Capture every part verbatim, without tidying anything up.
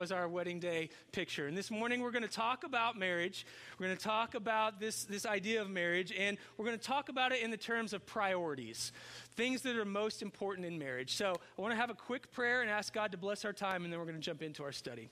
was our wedding day picture. And this morning we're going to talk about marriage. We're going to talk about this, this idea of marriage, and we're going to talk about it in the terms of priorities, things that are most important in marriage. So I want to have a quick prayer and ask God to bless our time, and then we're going to jump into our study.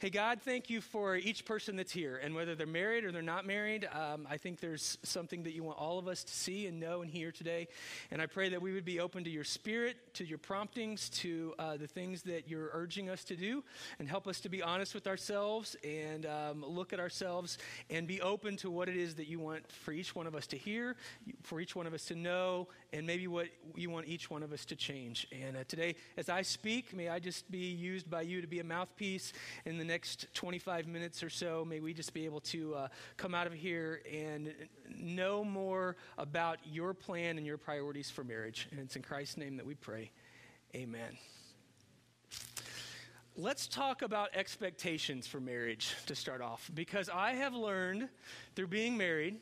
Hey, God, thank you for each person that's here. And whether they're married or they're not married, um, I think there's something that you want all of us to see and know and hear today. And I pray that we would be open to your spirit, to your promptings, to uh, the things that you're urging us to do, and help us to be honest with ourselves and um, look at ourselves and be open to what it is that you want for each one of us to hear, for each one of us to know, and maybe what you want each one of us to change. And uh, today, as I speak, may I just be used by you to be a mouthpiece in the next twenty-five minutes or so. May we just be able to uh, come out of here and know more about your plan and your priorities for marriage. And it's in Christ's name that we pray. Amen. Let's talk about expectations for marriage to start off, because I have learned through being married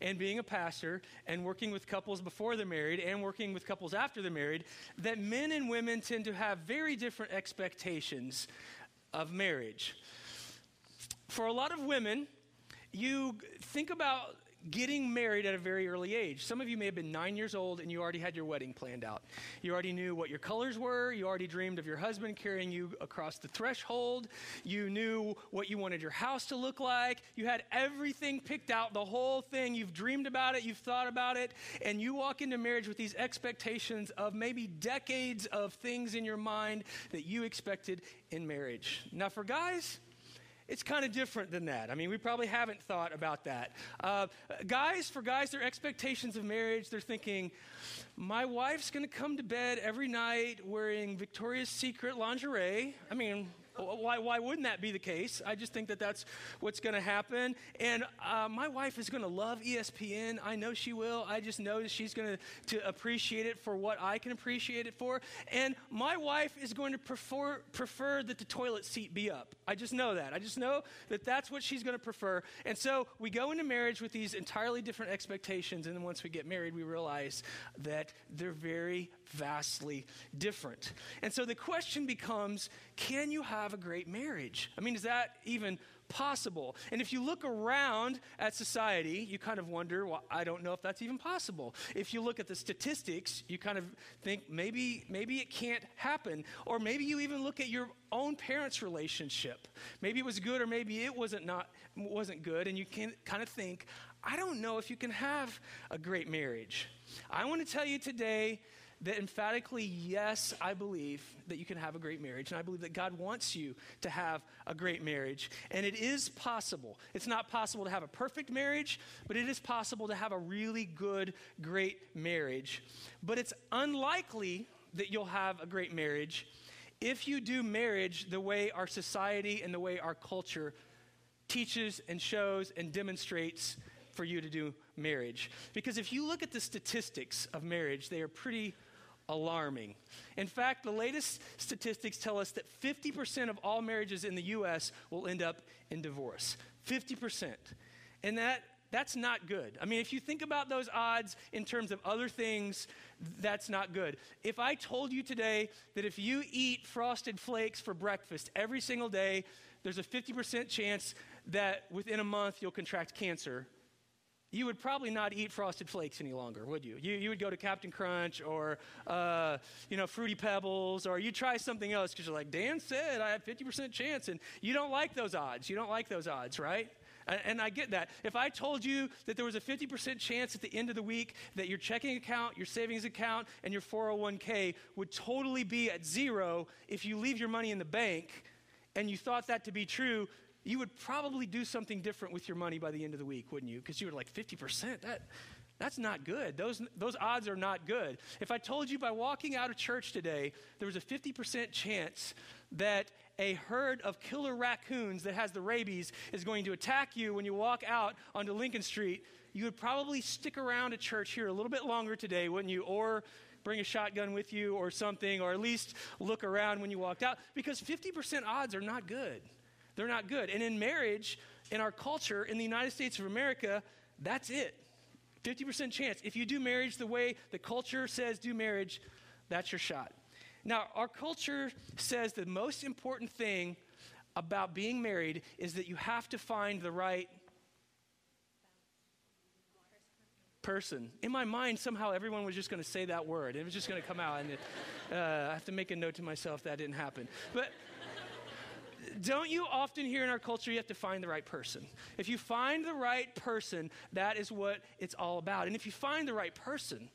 and being a pastor and working with couples before they're married and working with couples after they're married that men and women tend to have very different expectations of marriage. For a lot of women, you think about getting married at a very early age. Some of you may have been nine years old and you already had your wedding planned out. You already knew what your colors were. You already dreamed of your husband carrying you across the threshold. You knew what you wanted your house to look like. You had everything picked out, the whole thing. You've dreamed about it. You've thought about it. And you walk into marriage with these expectations of maybe decades of things in your mind that you expected in marriage. Now for guys, it's kind of different than that. I mean, we probably haven't thought about that. Uh, guys, for guys, their expectations of marriage, they're thinking, my wife's going to come to bed every night wearing Victoria's Secret lingerie. I mean, why, why wouldn't that be the case? I just think that that's what's going to happen. And uh, my wife is going to love E S P N. I know she will. I just know that she's going to appreciate it for what I can appreciate it for. And my wife is going to prefer, prefer that the toilet seat be up. I just know that. I just know that that's what she's going to prefer. And so we go into marriage with these entirely different expectations. And then once we get married, we realize that they're very vastly different. And so the question becomes, can you have a great marriage? I mean, is that even possible? And if you look around at society, you kind of wonder, well, I don't know if that's even possible. If you look at the statistics, you kind of think maybe maybe it can't happen. Or maybe you even look at your own parents' relationship. Maybe it was good or maybe it wasn't not wasn't good, and you can kind of think, I don't know if you can have a great marriage. I want to tell you today that emphatically, yes, I believe that you can have a great marriage. And I believe that God wants you to have a great marriage. And it is possible. It's not possible to have a perfect marriage, but it is possible to have a really good, great marriage. But it's unlikely that you'll have a great marriage if you do marriage the way our society and the way our culture teaches and shows and demonstrates for you to do marriage. Because if you look at the statistics of marriage, they are pretty alarming. In fact, the latest statistics tell us that fifty percent of all marriages in the U S will end up in divorce. fifty percent. And that that's not good. I mean, if you think about those odds in terms of other things, that's not good. If I told you today that if you eat Frosted Flakes for breakfast every single day, there's a fifty percent chance that within a month you'll contract cancer, you would probably not eat Frosted Flakes any longer, would you? You, you would go to Captain Crunch or, uh, you know, Fruity Pebbles, or you try something else because you're like, Dan said I have fifty percent chance, and you don't like those odds. You don't like those odds, right? And, and I get that. If I told you that there was a fifty percent chance at the end of the week that your checking account, your savings account, and your four oh one k would totally be at zero if you leave your money in the bank, and you thought that to be true, you would probably do something different with your money by the end of the week, wouldn't you? Because you were like, fifty percent, that, that's not good. Those, those odds are not good. If I told you by walking out of church today, there was a fifty percent chance that a herd of killer raccoons that has the rabies is going to attack you when you walk out onto Lincoln Street, you would probably stick around a church here a little bit longer today, wouldn't you? Or bring a shotgun with you or something, or at least look around when you walked out. Because fifty percent odds are not good. They're not good. And in marriage, in our culture, in the United States of America, that's it. fifty percent chance. If you do marriage the way the culture says do marriage, that's your shot. Now, our culture says the most important thing about being married is that you have to find the right person. In my mind, somehow everyone was just going to say that word. It was just going to come out, and it, uh, I have to make a note to myself that didn't happen. But don't you often hear in our culture, you have to find the right person? If you find the right person, that is what it's all about. And if you find the right person,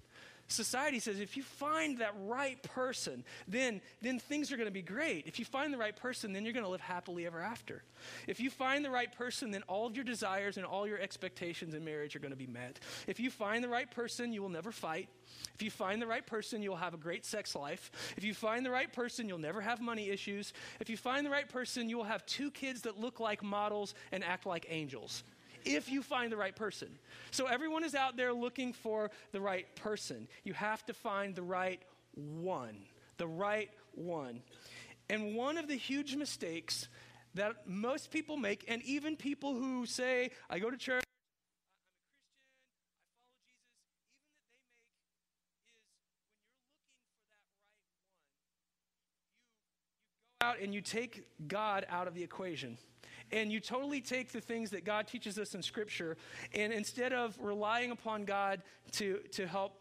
society says if you find that right person, then, then things are going to be great. If you find the right person, then you're going to live happily ever after. If you find the right person, then all of your desires and all your expectations in marriage are going to be met. If you find the right person, you will never fight. If you find the right person, you'll have a great sex life. If you find the right person, you'll never have money issues. If you find the right person, you will have two kids that look like models and act like angels. If you find the right person. So everyone is out there looking for the right person. You have to find the right one, the right one. And one of the huge mistakes that most people make, and even people who say, I go to church, out and you take God out of the equation, and you totally take the things that God teaches us in Scripture, and instead of relying upon God to to help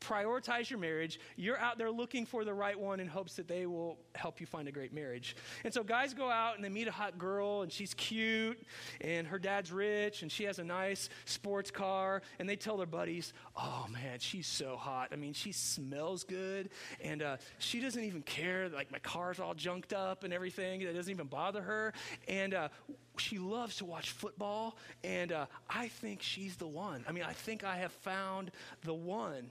prioritize your marriage, you're out there looking for the right one in hopes that they will help you find a great marriage. And so guys go out and they meet a hot girl, and she's cute, and her dad's rich, and she has a nice sports car, and they tell their buddies, oh man, she's so hot. I mean, she smells good, and uh, she doesn't even care. Like, my car's all junked up and everything. It doesn't even bother her. And uh, she loves to watch football, and uh, I think she's the one. I mean, I think I have found the one.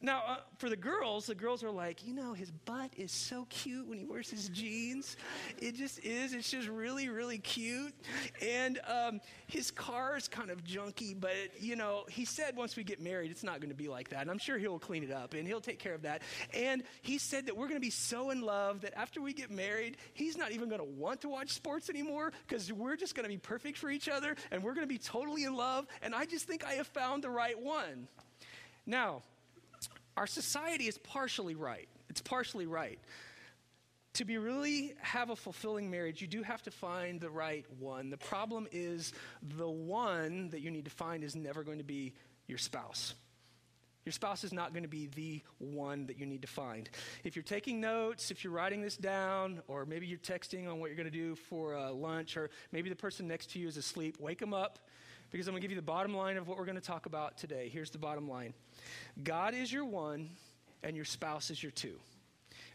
Now, uh, for the girls, the girls are like, you know, his butt is so cute when he wears his jeans. It just is. It's just really, really cute. And um, his car is kind of junky, but, you know, he said once we get married, it's not going to be like that. And I'm sure he'll clean it up, and he'll take care of that. And he said that we're going to be so in love that after we get married, he's not even going to want to watch sports anymore because we're just going to be perfect for each other, and we're going to be totally in love. And I just think I have found the right one. Now, our society is partially right. It's partially right. To be really have a fulfilling marriage, you do have to find the right one. The problem is the one that you need to find is never going to be your spouse. Your spouse is not going to be the one that you need to find. If you're taking notes, if you're writing this down, or maybe you're texting on what you're going to do for uh, lunch, or maybe the person next to you is asleep, wake them up, because I'm going to give you the bottom line of what we're going to talk about today. Here's the bottom line. God is your one, and your spouse is your two.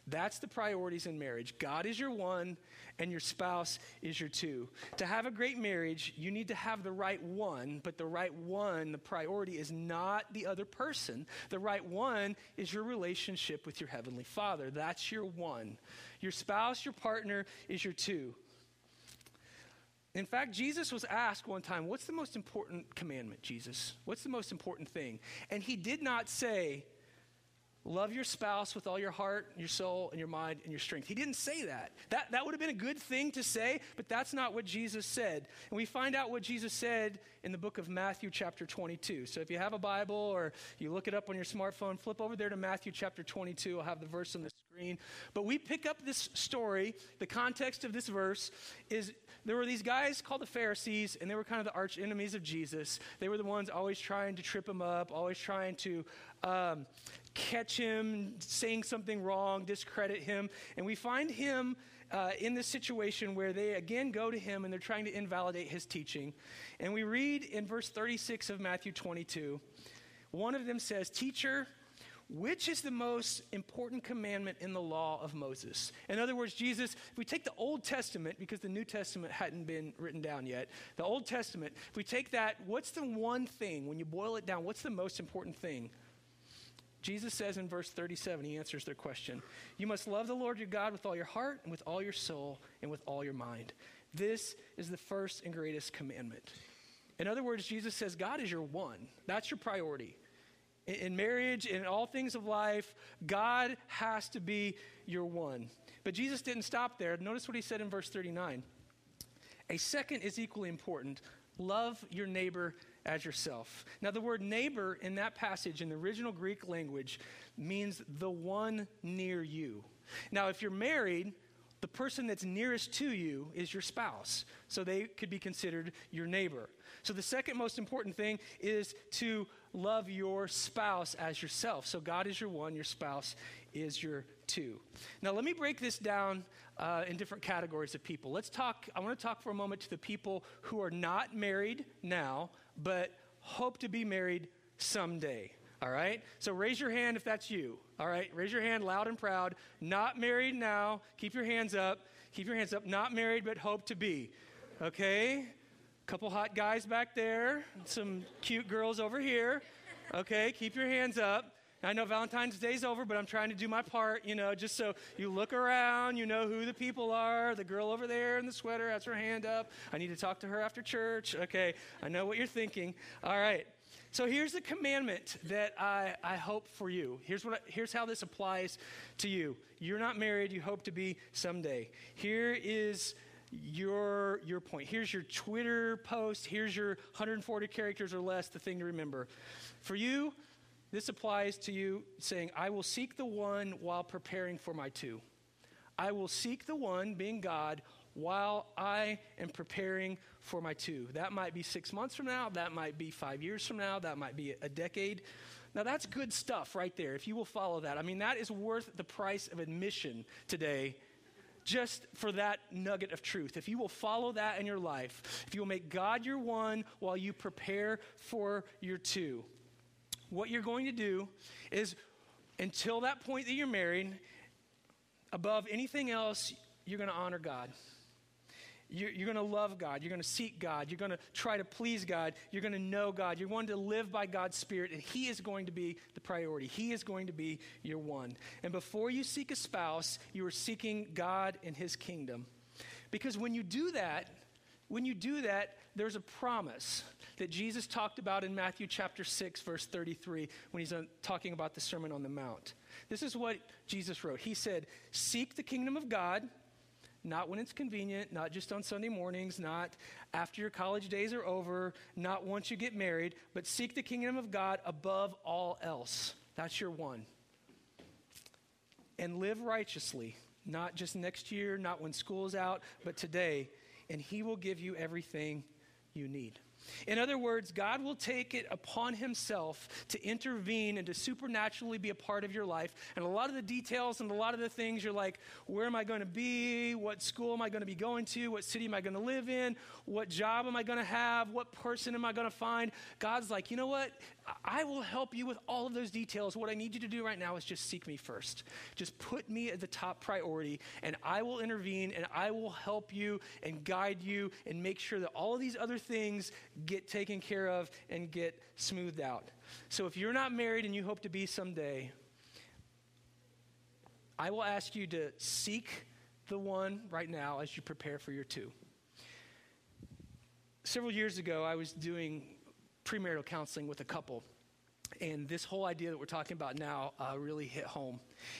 That's the priorities in marriage. God is your one, and your spouse is your two. To have a great marriage, you need to have the right one, but the right one, the priority is not the other person. The right one is your relationship with your Heavenly Father. That's your one. Your spouse, your partner, is your two. In fact, Jesus was asked one time, what's the most important commandment, Jesus? What's the most important thing? And he did not say, love your spouse with all your heart, your soul, and your mind, and your strength. He didn't say that. That that would have been a good thing to say, but that's not what Jesus said. And we find out what Jesus said in the book of Matthew chapter twenty-two. So if you have a Bible or you look it up on your smartphone, flip over there to Matthew chapter twenty-two. I'll have the verse on the screen. But we pick up this story. The context of this verse is there were these guys called the Pharisees, and they were kind of the arch enemies of Jesus. They were the ones always trying to trip him up, always trying to um, catch him saying something wrong, discredit him. And we find him uh, in this situation where they again go to him and they're trying to invalidate his teaching. And we read in verse thirty-six of Matthew twenty-two, one of them says, "Teacher, which is the most important commandment in the law of Moses?" In other words, Jesus, if we take the Old Testament, because the New Testament hadn't been written down yet, the Old Testament, if we take that, what's the one thing, when you boil it down, what's the most important thing? Jesus says in verse thirty-seven, he answers their question. You must love the Lord your God with all your heart and with all your soul and with all your mind. This is the first and greatest commandment. In other words, Jesus says, God is your one. That's your priority. In, in marriage, in all things of life, God has to be your one. But Jesus didn't stop there. Notice what he said in verse thirty-nine. A second is equally important. Love your neighbor as yourself. Now, the word neighbor in that passage in the original Greek language means the one near you. Now, if you're married, the person that's nearest to you is your spouse. So they could be considered your neighbor. So the second most important thing is to love your spouse as yourself. So God is your one, your spouse is your two. Now let me break this down uh, in different categories of people. Let's talk, I want to talk for a moment to the people who are not married now, but hope to be married someday. All right? So raise your hand if that's you. All right? Raise your hand loud and proud. Not married now. Keep your hands up. Keep your hands up. Not married, but hope to be. Okay? Couple hot guys back there. Some cute girls over here. Okay? Keep your hands up. I know Valentine's Day's over, but I'm trying to do my part, you know, just so you look around, you know who the people are. The girl over there in the sweater has her hand up. I need to talk to her after church. Okay? I know what you're thinking. All right. So here's the commandment that I, I hope for you. Here's what I, here's how this applies to you. You're not married. You hope to be someday. Here is your your point. Here's your Twitter post. Here's your one hundred forty characters or less, the thing to remember. For you, this applies to you saying, I will seek the one while preparing for my two. I will seek the one, being God, while I am preparing for my two. That might be six months from now. That might be five years from now. That might be a decade. Now, that's good stuff right there, if you will follow that. I mean, that is worth the price of admission today just for that nugget of truth. If you will follow that in your life, if you will make God your one while you prepare for your two, what you're going to do is, until that point that you're married, above anything else, you're going to honor God. You're, you're going to love God. You're going to seek God. You're going to try to please God. You're going to know God. You're going to live by God's Spirit, and He is going to be the priority. He is going to be your one. And before you seek a spouse, you are seeking God and His kingdom. Because when you do that, when you do that, there's a promise that Jesus talked about in Matthew chapter six, verse thirty-three, when he's talking about the Sermon on the Mount. This is what Jesus wrote. He said, seek the kingdom of God, not when it's convenient, not just on Sunday mornings, not after your college days are over, not once you get married, but seek the kingdom of God above all else. That's your one. And live righteously, not just next year, not when school's out, but today, and He will give you everything you need. In other words, God will take it upon Himself to intervene and to supernaturally be a part of your life. And a lot of the details and a lot of the things you're like, where am I going to be? What school am I going to be going to? What city am I going to live in? What job am I going to have? What person am I going to find? God's like, you know what? I will help you with all of those details. What I need you to do right now is just seek me first. Just put me at the top priority, and I will intervene, and I will help you and guide you and make sure that all of these other things get taken care of and get smoothed out. So if you're not married and you hope to be someday, I will ask you to seek the one right now as you prepare for your two. Several years ago, I was doing premarital counseling with a couple, and this whole idea that we're talking about now uh, really hit home.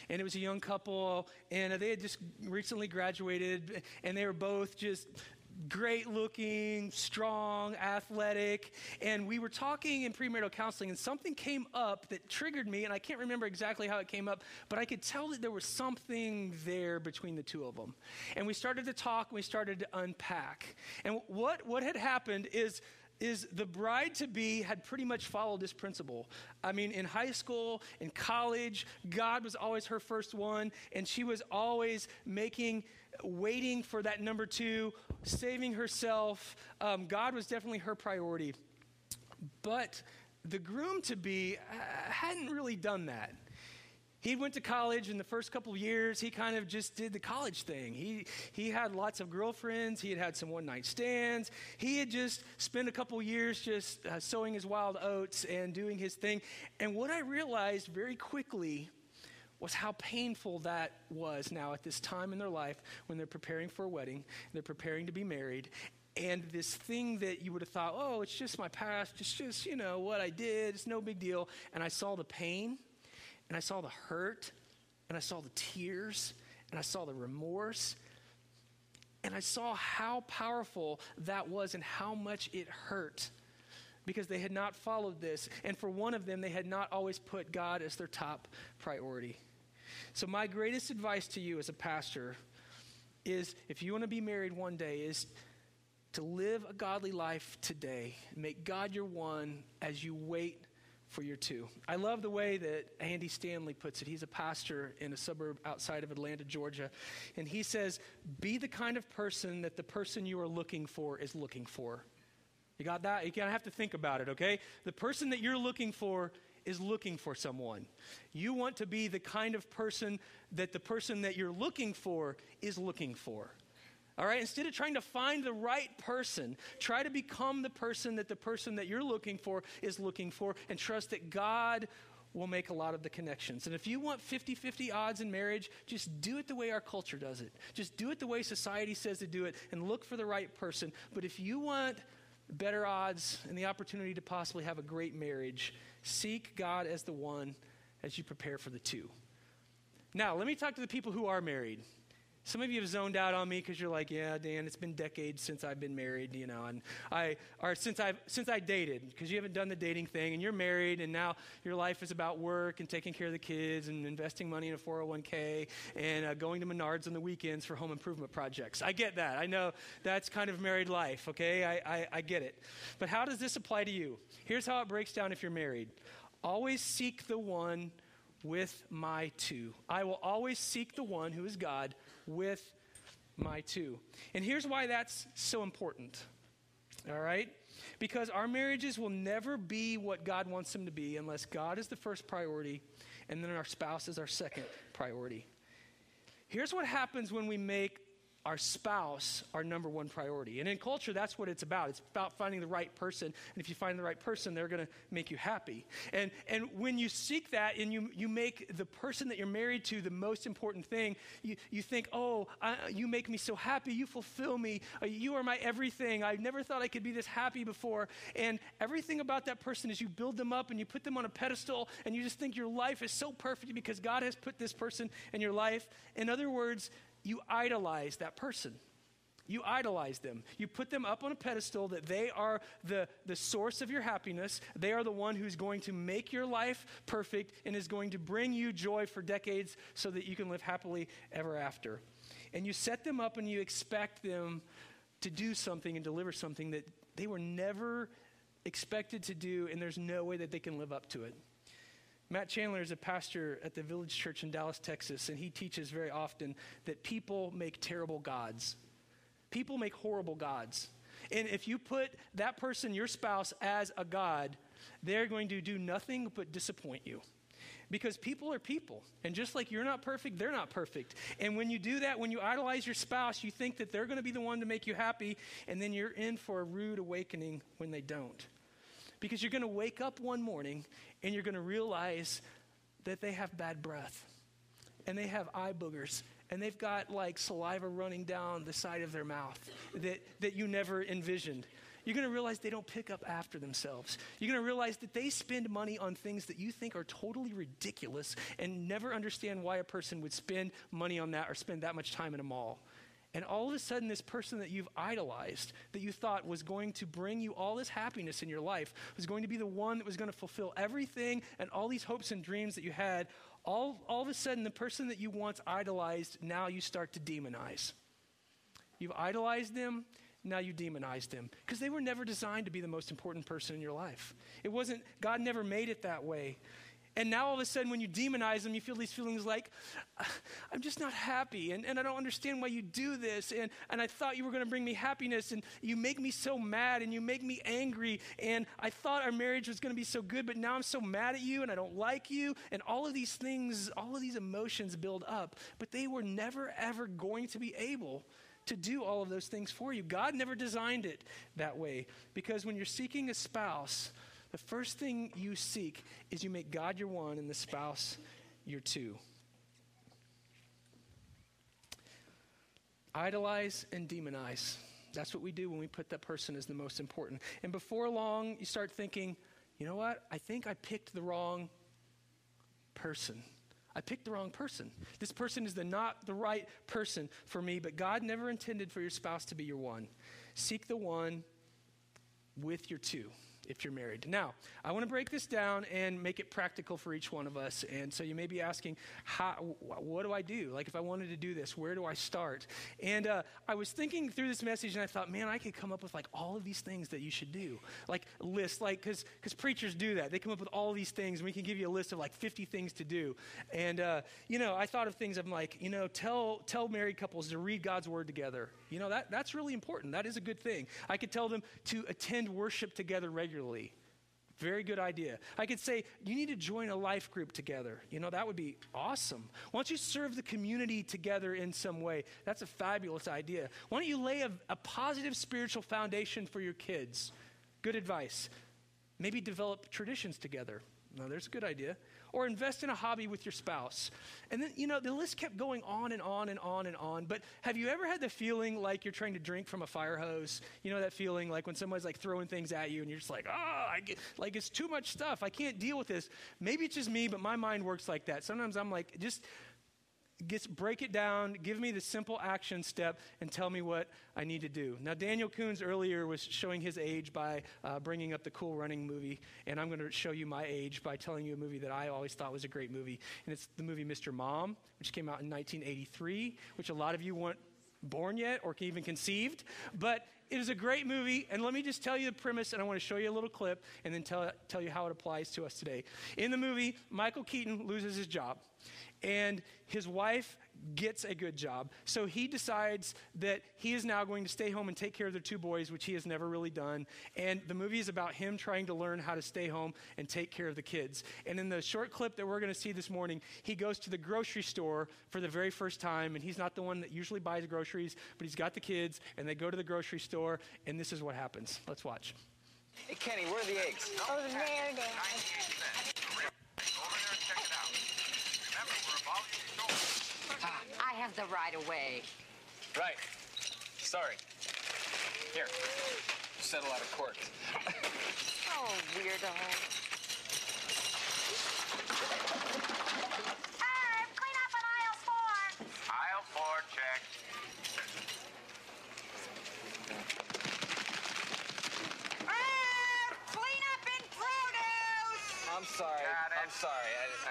And it was a young couple, and they had just recently graduated, and they were both just great looking, strong, athletic. And we were talking in premarital counseling, and something came up that triggered me, and I can't remember exactly how it came up, but I could tell that there was something there between the two of them. And we started to talk, and we started to unpack. And what, what had happened is is the bride-to-be had pretty much followed this principle. I mean, in high school, in college, God was always her first one, and she was always making, waiting for that number two, saving herself. Um, God was definitely her priority. But the groom-to-be uh, hadn't really done that. He went to college, in the first couple of years, he kind of just did the college thing. He he had lots of girlfriends. He had had some one-night stands. He had just spent a couple of years just uh, sowing his wild oats and doing his thing. And what I realized very quickly was how painful that was now at this time in their life when they're preparing for a wedding, they're preparing to be married. And this thing that you would have thought, oh, it's just my past. It's just, you know, what I did. It's no big deal. And I saw the pain. And I saw the hurt, and I saw the tears, and I saw the remorse, and I saw how powerful that was and how much it hurt because they had not followed this. And for one of them, they had not always put God as their top priority. So my greatest advice to you as a pastor is, if you want to be married one day, is to live a godly life today. Make God your one as you wait for your two. I love the way that Andy Stanley puts it. He's a pastor in a suburb outside of Atlanta, Georgia. And he says, be the kind of person that the person you are looking for is looking for. You got that? You're going to have to think about it, okay? The person that you're looking for is looking for someone. You want to be the kind of person that the person that you're looking for is looking for. All right, instead of trying to find the right person, try to become the person that the person that you're looking for is looking for, and trust that God will make a lot of the connections. And if you want fifty-fifty odds in marriage, just do it the way our culture does it. Just do it the way society says to do it, and look for the right person. But if you want better odds and the opportunity to possibly have a great marriage, seek God as the one as you prepare for the two. Now, let me talk to the people who are married. Some of you have zoned out on me because you're like, yeah, Dan, it's been decades since I've been married, you know, and I, or since I've, since I dated, because you haven't done the dating thing, and you're married, and now your life is about work and taking care of the kids and investing money in a four oh one k and uh, going to Menards on the weekends for home improvement projects. I get that. I know that's kind of married life, okay? I, I, I get it. But how does this apply to you? Here's how it breaks down if you're married. Always seek the one with my two. I will always seek the one who is God with my two. And here's why that's so important, all right? Because our marriages will never be what God wants them to be unless God is the first priority and then our spouse is our second priority. Here's what happens when we make our spouse our number one priority. And in culture, that's what it's about. It's about finding the right person. And if you find the right person, they're going to make you happy. And and when you seek that and you you make the person that you're married to the most important thing, you, you think, oh, I, you make me so happy. You fulfill me. You are my everything. I never thought I could be this happy before. And everything about that person is you build them up and you put them on a pedestal and you just think your life is so perfect because God has put this person in your life. In other words, you idolize that person. You idolize them. You put them up on a pedestal that they are the, the source of your happiness. They are the one who's going to make your life perfect and is going to bring you joy for decades so that you can live happily ever after. And you set them up and you expect them to do something and deliver something that they were never expected to do, and there's no way that they can live up to it. Matt Chandler is a pastor at the Village Church in Dallas, Texas, and he teaches very often that people make terrible gods. People make horrible gods. And if you put that person, your spouse, as a god, they're going to do nothing but disappoint you. Because people are people. And just like you're not perfect, they're not perfect. And when you do that, when you idolize your spouse, you think that they're going to be the one to make you happy, and then you're in for a rude awakening when they don't. Because you're going to wake up one morning and you're going to realize that they have bad breath and they have eye boogers and they've got like saliva running down the side of their mouth that, that you never envisioned. You're going to realize they don't pick up after themselves. You're going to realize that they spend money on things that you think are totally ridiculous and never understand why a person would spend money on that or spend that much time in a mall. And all of a sudden, this person that you've idolized, that you thought was going to bring you all this happiness in your life, was going to be the one that was going to fulfill everything and all these hopes and dreams that you had, all, all of a sudden, the person that you once idolized, now you start to demonize. You've idolized them, now you demonize them. Because they were never designed to be the most important person in your life. It wasn't, God never made it that way. And now all of a sudden when you demonize them, you feel these feelings like, I'm just not happy, and, and I don't understand why you do this, and, and I thought you were going to bring me happiness, and you make me so mad, and you make me angry, and I thought our marriage was going to be so good, but now I'm so mad at you, and I don't like you, and all of these things, all of these emotions build up, but they were never, ever going to be able to do all of those things for you. God never designed it that way, because when you're seeking a spouse, the first thing you seek is you make God your one and the spouse your two. Idolize and demonize. That's what we do when we put that person as the most important. And before long, you start thinking, you know what? I think I picked the wrong person. I picked the wrong person. This person is the not the right person for me, but God never intended for your spouse to be your one. Seek the one with your two. if you're married. Now, I want to break this down and make it practical for each one of us. And so you may be asking, how, what do I do? Like, if I wanted to do this, where do I start? And uh, I was thinking through this message, and I thought, man, I could come up with like all of these things that you should do. Like lists, like, because because preachers do that. They come up with all these things, and we can give you a list of like fifty things to do. And, uh, you know, I thought of things, I'm like, you know, tell tell married couples to read God's word together. You know, that that's really important. That is a good thing. I could tell them to attend worship together regularly. Very good idea. I could say, you need to join a life group together. You know, that would be awesome. Why don't you serve the community together in some way? That's a fabulous idea. Why don't you lay a, a positive spiritual foundation for your kids? Good advice. Maybe develop traditions together. No, there's a good idea. Or invest in a hobby with your spouse. And then, you know, the list kept going on and on and on and on. But have you ever had the feeling like you're trying to drink from a fire hose? You know that feeling like when someone's like throwing things at you and you're just like, oh, I get, like it's too much stuff. I can't deal with this. Maybe it's just me, but my mind works like that. Sometimes I'm like, just Just break it down, give me the simple action step, and tell me what I need to do. Now, Daniel Coons earlier was showing his age by uh, bringing up the Cool Running movie, and I'm going to show you my age by telling you a movie that I always thought was a great movie, and it's the movie Mister Mom, which came out in nineteen eighty-three, which a lot of you weren't born yet or even conceived, but it is a great movie, and let me just tell you the premise, and I want to show you a little clip, and then tell, tell you how it applies to us today. In the movie, Michael Keaton loses his job, and his wife gets a good job. So he decides that he is now going to stay home and take care of their two boys, which he has never really done. And the movie is about him trying to learn how to stay home and take care of the kids. And in the short clip that we're going to see this morning, he goes to the grocery store for the very first time, and he's not the one that usually buys groceries, but he's got the kids, and they go to the grocery store, and this is what happens. Let's watch. Hey, Kenny, where are the eggs? Oh, they're there. I have the right of way. Right. Sorry. Here. Settle out of court. Oh, weirdo. Herb, clean up on aisle four. Aisle four, check. Herb, clean up in produce. I'm sorry. I'm sorry. I,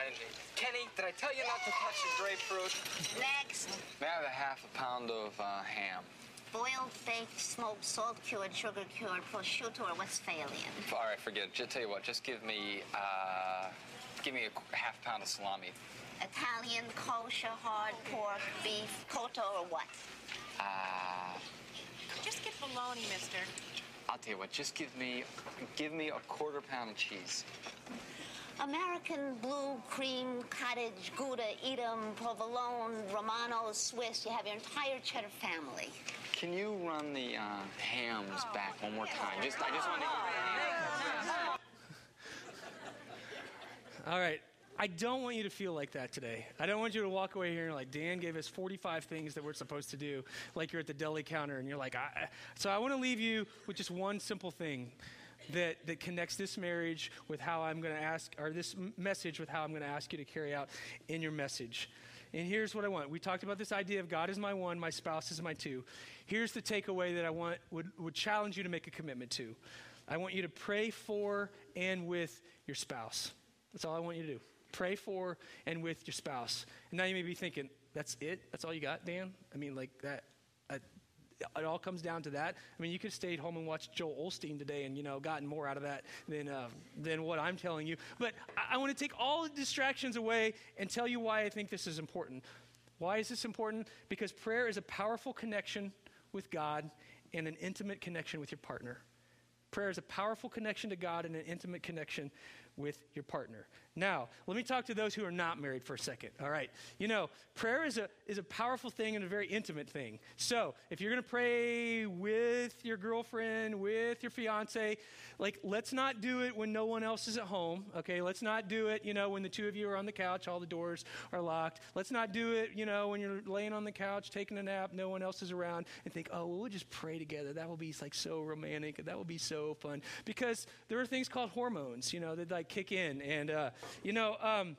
I didn't need it. Kenny, did I tell you not to touch the grapefruit? Next. May I have a half a pound of uh, ham? Boiled, baked, smoked, salt cured, sugar cured, prosciutto, or Westphalian. All right, forget it. Just tell you what, just give me, uh, give me a half pound of salami. Italian, kosher, hard pork, beef, cotto, or what? Uh... Just get bologna, mister. I'll tell you what, just give me, give me a quarter pound of cheese. American blue, cream, cottage, Gouda, Edam, provolone, Romano, Swiss. You have your entire cheddar family. Can you run the uh, hams oh, back one more time? Just, I just want to... All right. I don't want you to feel like that today. I don't want you to walk away here and like, Dan gave us forty-five things that we're supposed to do, like you're at the deli counter and you're like, I, I. So I want to leave you with just one simple thing. That, that connects this marriage with how I'm going to ask, or this m- message with how I'm going to ask you to carry out in your message. And here's what I want. We talked about this idea of God is my one, my spouse is my two. Here's the takeaway that I want would, would challenge you to make a commitment to. I want you to pray for and with your spouse. That's all I want you to do. Pray for and with your spouse. And now you may be thinking, that's it? That's all you got, Dan? I mean, like that... I, It all comes down to that. I mean, you could have stayed home and watched Joel Osteen today and, you know, gotten more out of that than uh, than what I'm telling you. But I, I want to take all the distractions away and tell you why I think this is important. Why is this important? Because prayer is a powerful connection with God and an intimate connection with your partner. Prayer is a powerful connection to God and an intimate connection with your partner. Now, let me talk to those who are not married for a second. All right. You know, prayer is a is a powerful thing and a very intimate thing. So if you're going to pray with your girlfriend, with your fiance, like, let's not do it when no one else is at home. Okay. Let's not do it, you know, when the two of you are on the couch, all the doors are locked. Let's not do it, you know, when you're laying on the couch, taking a nap, no one else is around, and think, oh, well, we'll just pray together. That will be like so romantic. That will be so fun. Because there are things called hormones, you know, that like kick in. And, uh, you know, um,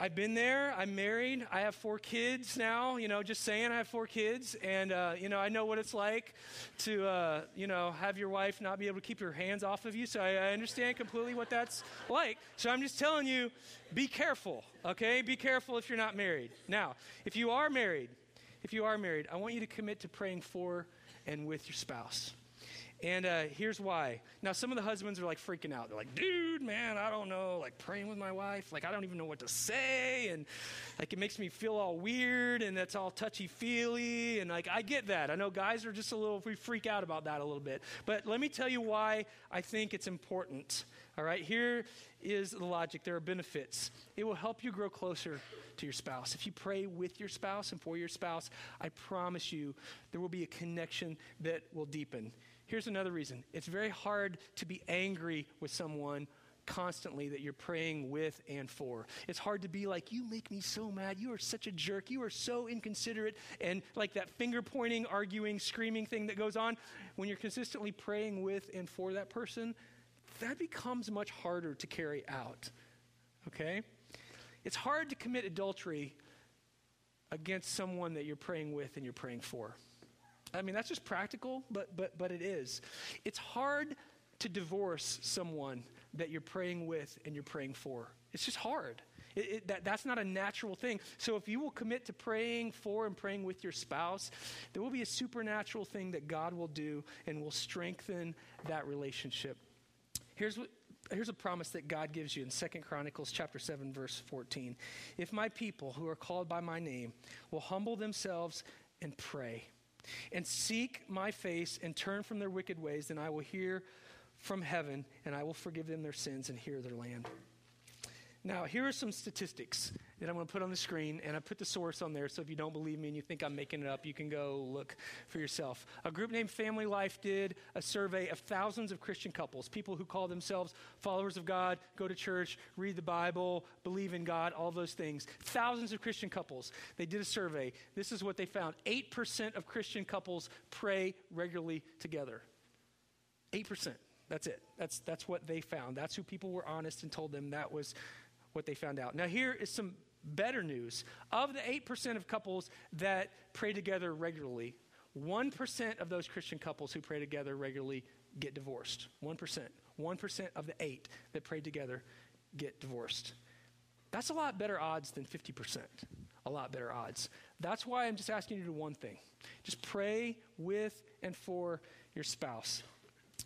I've been there. I'm married. I have four kids now, you know, just saying I have four kids. And, uh, you know, I know what it's like to, uh, you know, have your wife not be able to keep your hands off of you. So I, I understand completely what that's like. So I'm just telling you, be careful, okay? Be careful if you're not married. Now, if you are married, if you are married, I want you to commit to praying for and with your spouse. And uh, here's why. Now, some of the husbands are like freaking out. They're like, dude, man, I don't know, like praying with my wife. Like, I don't even know what to say. And like, it makes me feel all weird and that's all touchy-feely. And like, I get that. I know guys are just a little, we freak out about that a little bit. But let me tell you why I think it's important. All right, here is the logic. There are benefits. It will help you grow closer to your spouse. If you pray with your spouse and for your spouse, I promise you there will be a connection that will deepen. Here's another reason. It's very hard to be angry with someone constantly that you're praying with and for. It's hard to be like, you make me so mad. You are such a jerk. You are so inconsiderate. And like that finger pointing, arguing, screaming thing that goes on. When you're consistently praying with and for that person, that becomes much harder to carry out, okay? It's hard to commit adultery against someone that you're praying with and you're praying for. I mean, that's just practical, but but but it is. It's hard to divorce someone that you're praying with and you're praying for. It's just hard. It, it, that, that's not a natural thing. So if you will commit to praying for and praying with your spouse, there will be a supernatural thing that God will do and will strengthen that relationship. Here's what, here's a promise that God gives you in Second Chronicles chapter seven, verse fourteen. If my people who are called by my name will humble themselves and pray and seek my face and turn from their wicked ways, then I will hear from heaven and I will forgive them their sins and heal their land. Now, here are some statistics that I'm going to put on the screen, and I put the source on there, so if you don't believe me and you think I'm making it up, you can go look for yourself. A group named Family Life did a survey of thousands of Christian couples, people who call themselves followers of God, go to church, read the Bible, believe in God, all those things. Thousands of Christian couples. They did a survey. This is what they found. eight percent of Christian couples pray regularly together. eight percent. That's it. That's, that's what they found. That's who people were honest and told them that was what they found out. Now, here is some better news. Of the eight percent of couples that pray together regularly, one percent of those Christian couples who pray together regularly get divorced. one percent. one percent of the eight that pray together get divorced. That's a lot better odds than fifty percent. A lot better odds. That's why I'm just asking you to do one thing. Just pray with and for your spouse.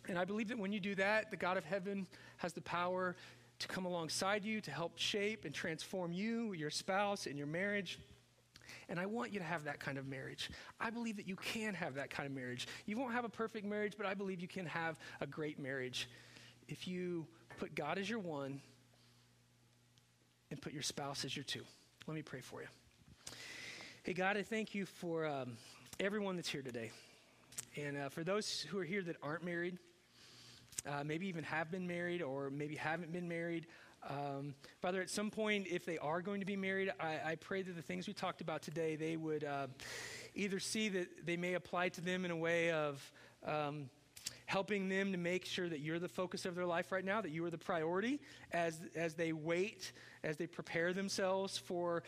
And I believe that when you do that, the God of heaven has the power to come alongside you, to help shape and transform you, your spouse, and your marriage. And I want you to have that kind of marriage. I believe that you can have that kind of marriage. You won't have a perfect marriage, but I believe you can have a great marriage if you put God as your one and put your spouse as your two. Let me pray for you. Hey, God, I thank you for um, everyone that's here today. And uh, for those who are here that aren't married, Uh, maybe even have been married or maybe haven't been married. Um, Father, at some point, if they are going to be married, I, I pray that the things we talked about today, they would uh, either see that they may apply to them in a way of um, helping them to make sure that you're the focus of their life right now, that you are the priority as as they wait, as they prepare themselves for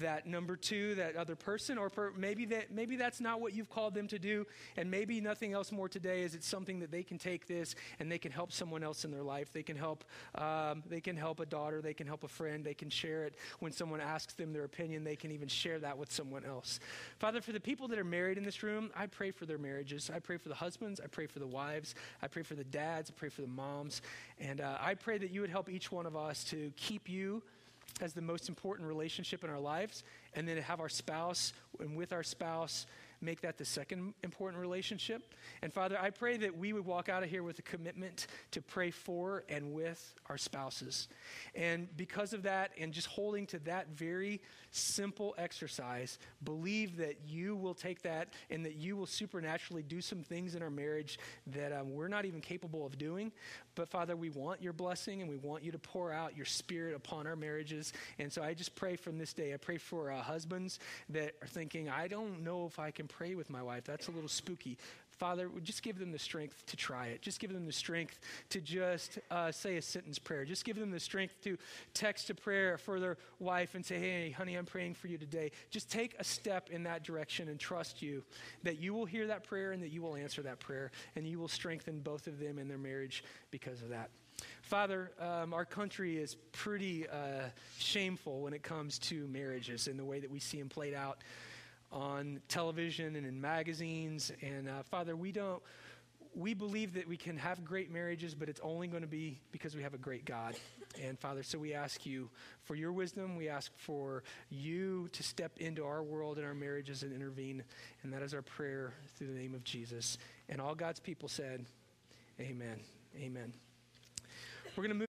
that number two, that other person, or per, maybe that maybe that's not what you've called them to do, and maybe nothing else more today is it's something that they can take this and they can help someone else in their life. They can help, um, they can help a daughter, they can help a friend, they can share it when someone asks them their opinion, they can even share that with someone else. Father, for the people that are married in this room, I pray for their marriages. I pray for the husbands, I pray for the wives, I pray for the dads, I pray for the moms, and uh, I pray that you would help each one of us to keep you as the most important relationship in our lives, and then to have our spouse and with our spouse make that the second important relationship. And Father, I pray that we would walk out of here with a commitment to pray for and with our spouses. And because of that, and just holding to that very simple exercise, believe that you will take that and that you will supernaturally do some things in our marriage that um, we're not even capable of doing. But Father, we want your blessing and we want you to pour out your spirit upon our marriages. And so I just pray from this day, I pray for uh, husbands that are thinking, I don't know if I can pray with my wife. That's a little spooky. Father, just give them the strength to try it. Just give them the strength to just uh, say a sentence prayer. Just give them the strength to text a prayer for their wife and say, hey, honey, I'm praying for you today. Just take a step in that direction and trust you that you will hear that prayer and that you will answer that prayer and you will strengthen both of them in their marriage because of that. Father, um, our country is pretty uh, shameful when it comes to marriages and the way that we see them played out on television and in magazines. And uh, Father, we don't, we believe that we can have great marriages, but it's only going to be because we have a great God. And Father, so we ask you for your wisdom. We ask for you to step into our world and our marriages and intervene. And that is our prayer through the name of Jesus. And all God's people said, amen. Amen. We're going to move.